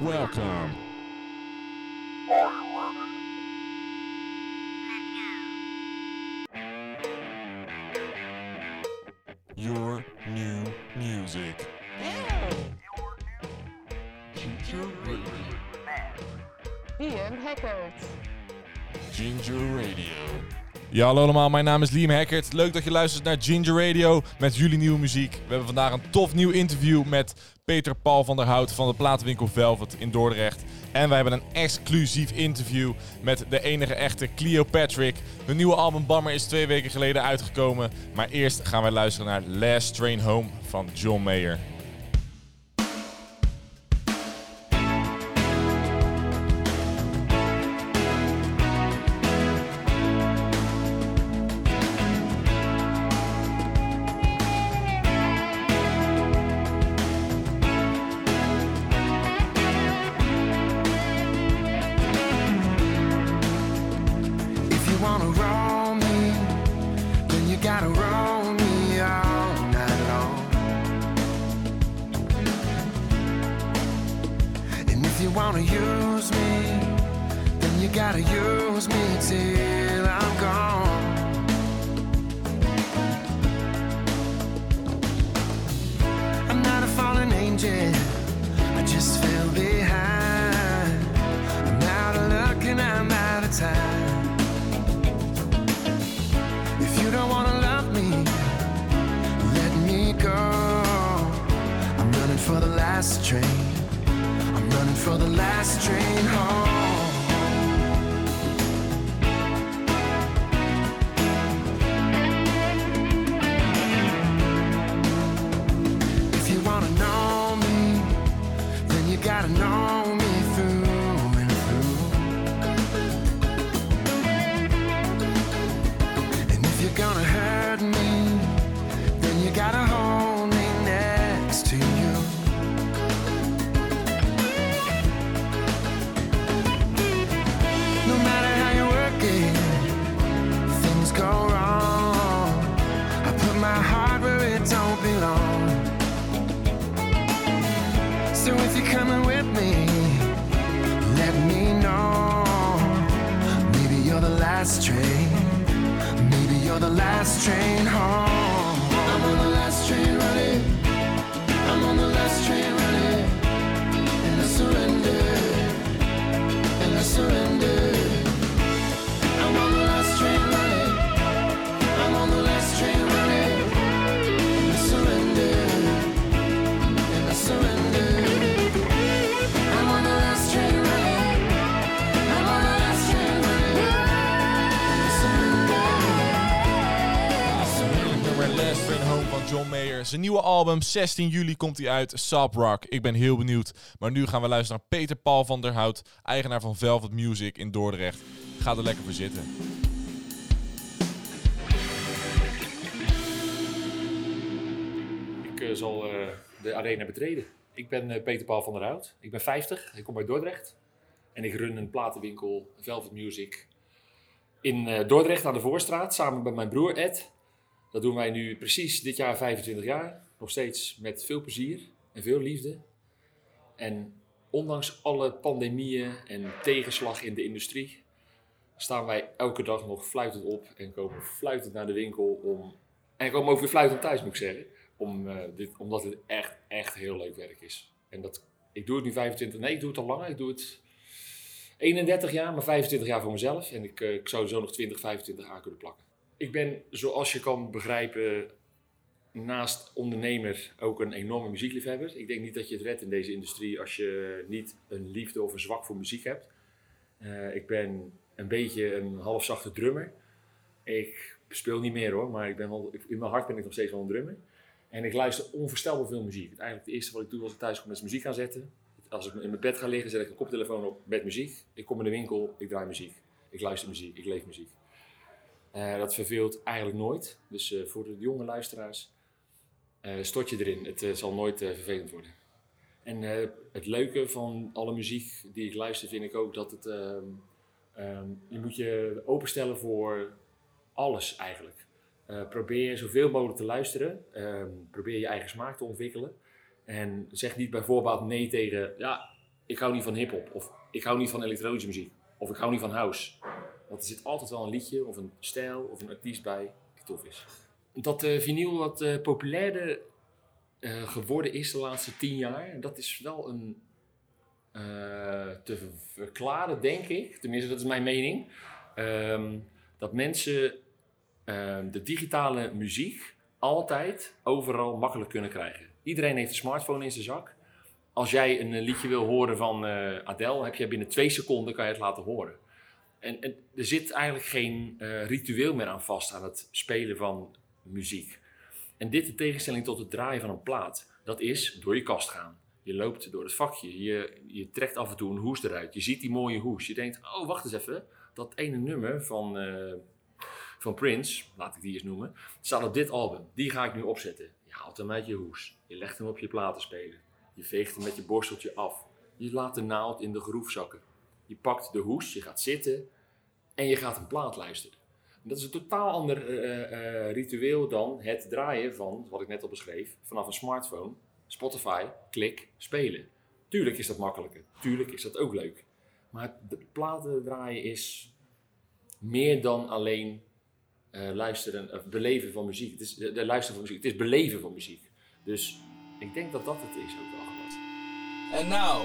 Welcome. Are you ready? Let's go. Your new music. Ginger Radio. Liam Heckert. Ginger Radio. Ja, hallo allemaal, mijn naam is Liam Heckert. Leuk dat je luistert naar Ginger Radio met jullie nieuwe muziek. We hebben vandaag een tof nieuw interview met Peter Paul van der Hout van de platenwinkel Velvet in Dordrecht. En wij hebben een exclusief interview met de enige echte Cleopatrick. Hun nieuwe album Bummer is 2 weken geleden uitgekomen. Maar eerst gaan wij luisteren naar Last Train Home van John Mayer. John Mayer. Zijn nieuwe album, 16 juli komt hij uit, Soft Rock. Ik ben heel benieuwd. Maar nu gaan we luisteren naar Peter Paul van der Hout, eigenaar van Velvet Music in Dordrecht. Ga er lekker voor zitten. Ik zal de arena betreden. Ik ben Peter Paul van der Hout. Ik ben 50. Ik kom uit Dordrecht. En ik run een platenwinkel, Velvet Music, in Dordrecht aan de Voorstraat, samen met mijn broer Ed. Dat doen wij nu precies dit jaar 25 jaar. Nog steeds met veel plezier en veel liefde. En ondanks alle pandemieën en tegenslag in de industrie staan wij elke dag nog fluitend op en komen fluitend naar de winkel en komen ook weer fluitend thuis, moet ik zeggen. Omdat het echt heel leuk werk is. En ik doe het al langer. Ik doe het 31 jaar, maar 25 jaar voor mezelf. En ik zou er zo nog 20, 25 aan kunnen plakken. Ik ben, zoals je kan begrijpen, naast ondernemer ook een enorme muziekliefhebber. Ik denk niet dat je het redt in deze industrie als je niet een liefde of een zwak voor muziek hebt. Ik ben een beetje een halfzachte drummer. Ik speel niet meer hoor, maar in mijn hart ben ik nog steeds wel een drummer. En ik luister onvoorstelbaar veel muziek. Eigenlijk het eerste wat ik doe als ik thuis kom is muziek aan zetten. Als ik in mijn bed ga liggen zet ik een koptelefoon op met muziek. Ik kom in de winkel, ik draai muziek. Ik luister muziek, ik leef muziek. Dat verveelt eigenlijk nooit. Dus voor de jonge luisteraars, stort je erin. Het zal nooit vervelend worden. En het leuke van alle muziek die ik luister vind ik ook dat het... je moet je openstellen voor alles eigenlijk. Probeer zoveel mogelijk te luisteren. Probeer je eigen smaak te ontwikkelen. En zeg niet bij voorbaat nee tegen... Ja, ik hou niet van hiphop, of ik hou niet van elektronische muziek, of ik hou niet van house. Want er zit altijd wel een liedje of een stijl of een artiest bij die tof is. Dat vinyl wat populairder geworden is de laatste 10 jaar, dat is wel een te verklaren, denk ik. Tenminste, dat is mijn mening. Dat mensen de digitale muziek altijd overal makkelijk kunnen krijgen. Iedereen heeft een smartphone in zijn zak. Als jij een liedje wil horen van Adele, heb je binnen 2 seconden kan je het laten horen. En er zit eigenlijk geen ritueel meer aan vast aan het spelen van muziek. En dit in tegenstelling tot het draaien van een plaat. Dat is door je kast gaan. Je loopt door het vakje. Je trekt af en toe een hoes eruit. Je ziet die mooie hoes. Je denkt, oh wacht eens even. Dat ene nummer van Prince, laat ik die eens noemen, staat op dit album. Die ga ik nu opzetten. Je haalt hem uit je hoes. Je legt hem op je platenspeler. Je veegt hem met je borsteltje af. Je laat de naald in de groef zakken. Je pakt de hoes, je gaat zitten en je gaat een plaat luisteren. Dat is een totaal ander ritueel dan het draaien van, wat ik net al beschreef, vanaf een smartphone, Spotify, klik, spelen. Tuurlijk is dat makkelijker, tuurlijk is dat ook leuk. Maar het platen draaien is meer dan alleen luisteren, beleven van muziek. Het is de luisteren van muziek, het is beleven van muziek. Dus ik denk dat dat het is ook wel gepast. En nou...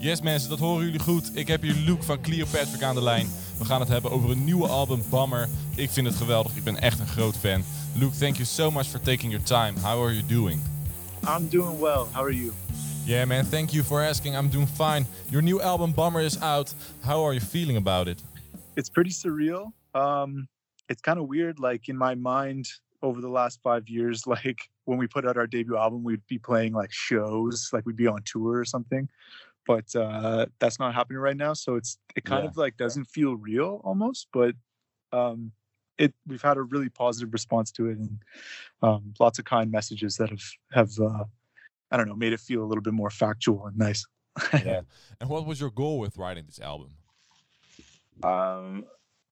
Yes mensen, dat horen jullie goed. Ik heb hier Luke van Cleopatrick aan de lijn. We gaan het hebben over een nieuwe album, Bummer. Ik vind het geweldig, ik ben echt een groot fan. Luke, thank you so much for taking your time. How are you doing? I'm doing well, how are you? Yeah man, thank you for asking, I'm doing fine. Your new album, Bummer, is out. How are you feeling about it? It's pretty surreal. It's kind of weird, like in my mind... Over the last 5 years, like when we put out our debut album, we'd be playing like shows, like we'd be on tour or something. But that's not happening right now. So it kind of like doesn't feel real almost. But we've had a really positive response to it and lots of kind messages that have I don't know, made it feel a little bit more factual and nice. Yeah. And what was your goal with writing this album?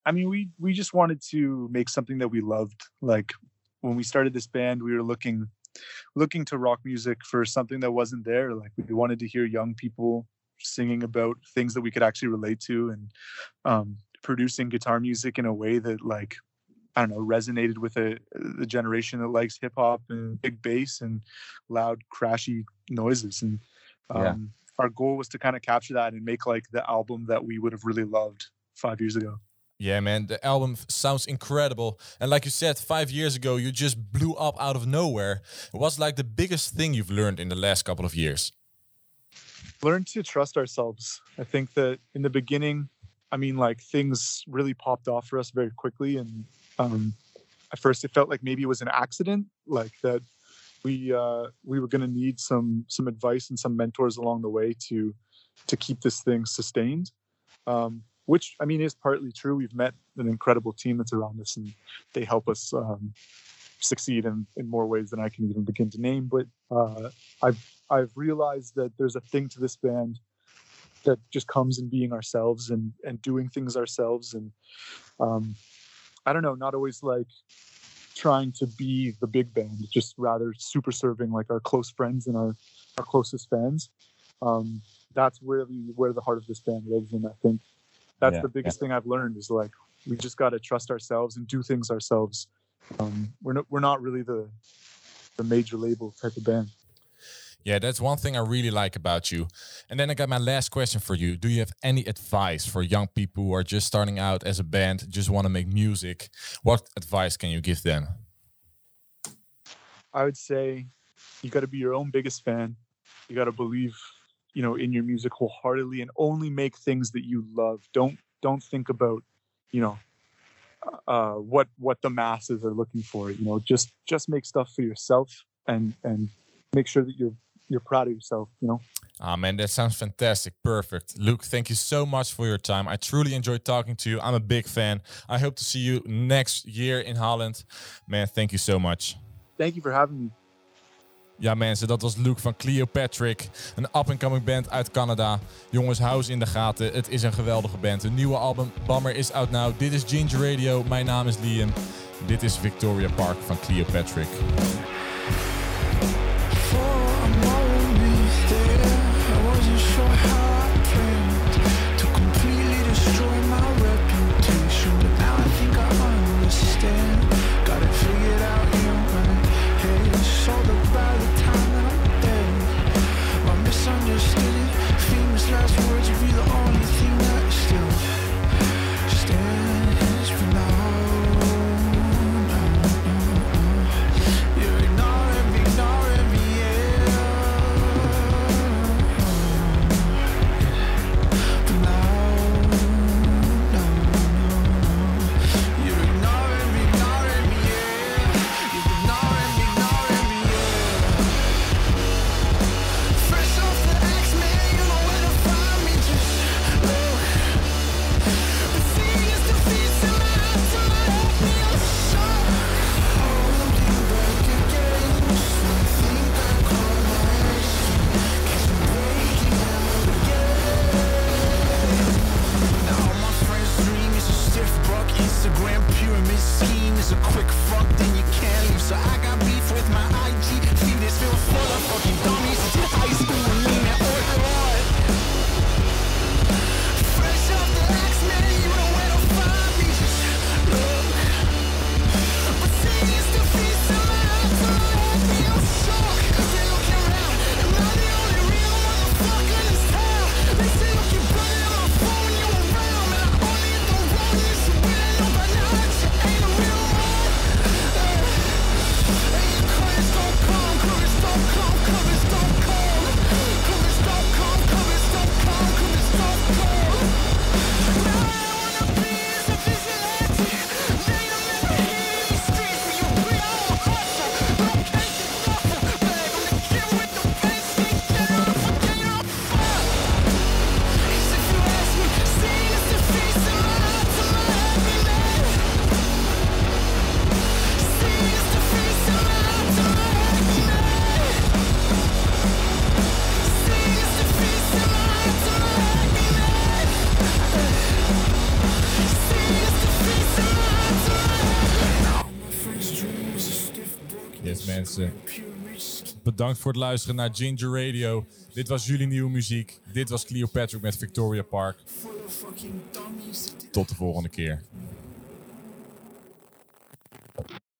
I mean, we just wanted to make something that we loved, like. When we started this band, we were looking to rock music for something that wasn't there. Like we wanted to hear young people singing about things that we could actually relate to and producing guitar music in a way that like, I don't know, resonated with the generation that likes hip hop and big bass and loud crashy noises. And our goal was to kind of capture that and make like the album that we would have really loved 5 years ago. Yeah, man, the album sounds incredible. And like you said, 5 years ago, you just blew up out of nowhere. What's like the biggest thing you've learned in the last couple of years? Learn to trust ourselves. I think that in the beginning, I mean, like things really popped off for us very quickly. And at first it felt like maybe it was an accident, like that we were going to need some advice and some mentors along the way to keep this thing sustained. Which, I mean, is partly true. We've met an incredible team that's around us and they help us succeed in more ways than I can even begin to name. But I've realized that there's a thing to this band that just comes in being ourselves and doing things ourselves. And I don't know, not always like trying to be the big band, just rather super serving like our close friends and our closest fans. That's really where the heart of this band lives. And I think that's the biggest thing I've learned is like, we just got to trust ourselves and do things ourselves. We're not really the major label type of band. Yeah, that's one thing I really like about you. And then I got my last question for you. Do you have any advice for young people who are just starting out as a band, just want to make music? What advice can you give them? I would say you got to be your own biggest fan. You got to believe, you know, in your music wholeheartedly and only make things that you love. Don't think about, you know, what the masses are looking for, you know, just make stuff for yourself and make sure that you're proud of yourself, you know? Ah, man, that sounds fantastic. Perfect. Luke, thank you so much for your time. I truly enjoyed talking to you. I'm a big fan. I hope to see you next year in Holland. Man, thank you so much. Thank you for having me. Ja mensen, dat was Luke van Cleopatrick, een up-and-coming band uit Canada. Jongens, hou eens in de gaten, het is een geweldige band. Een nieuwe album, Bummer, is out now. Dit is Ginger Radio, mijn naam is Liam. Dit is Victoria Park van Cleopatrick. Bedankt voor het luisteren naar Ginger Radio. Dit was jullie nieuwe muziek. Dit was Cleopatrick met Victoria Park. Tot de volgende keer.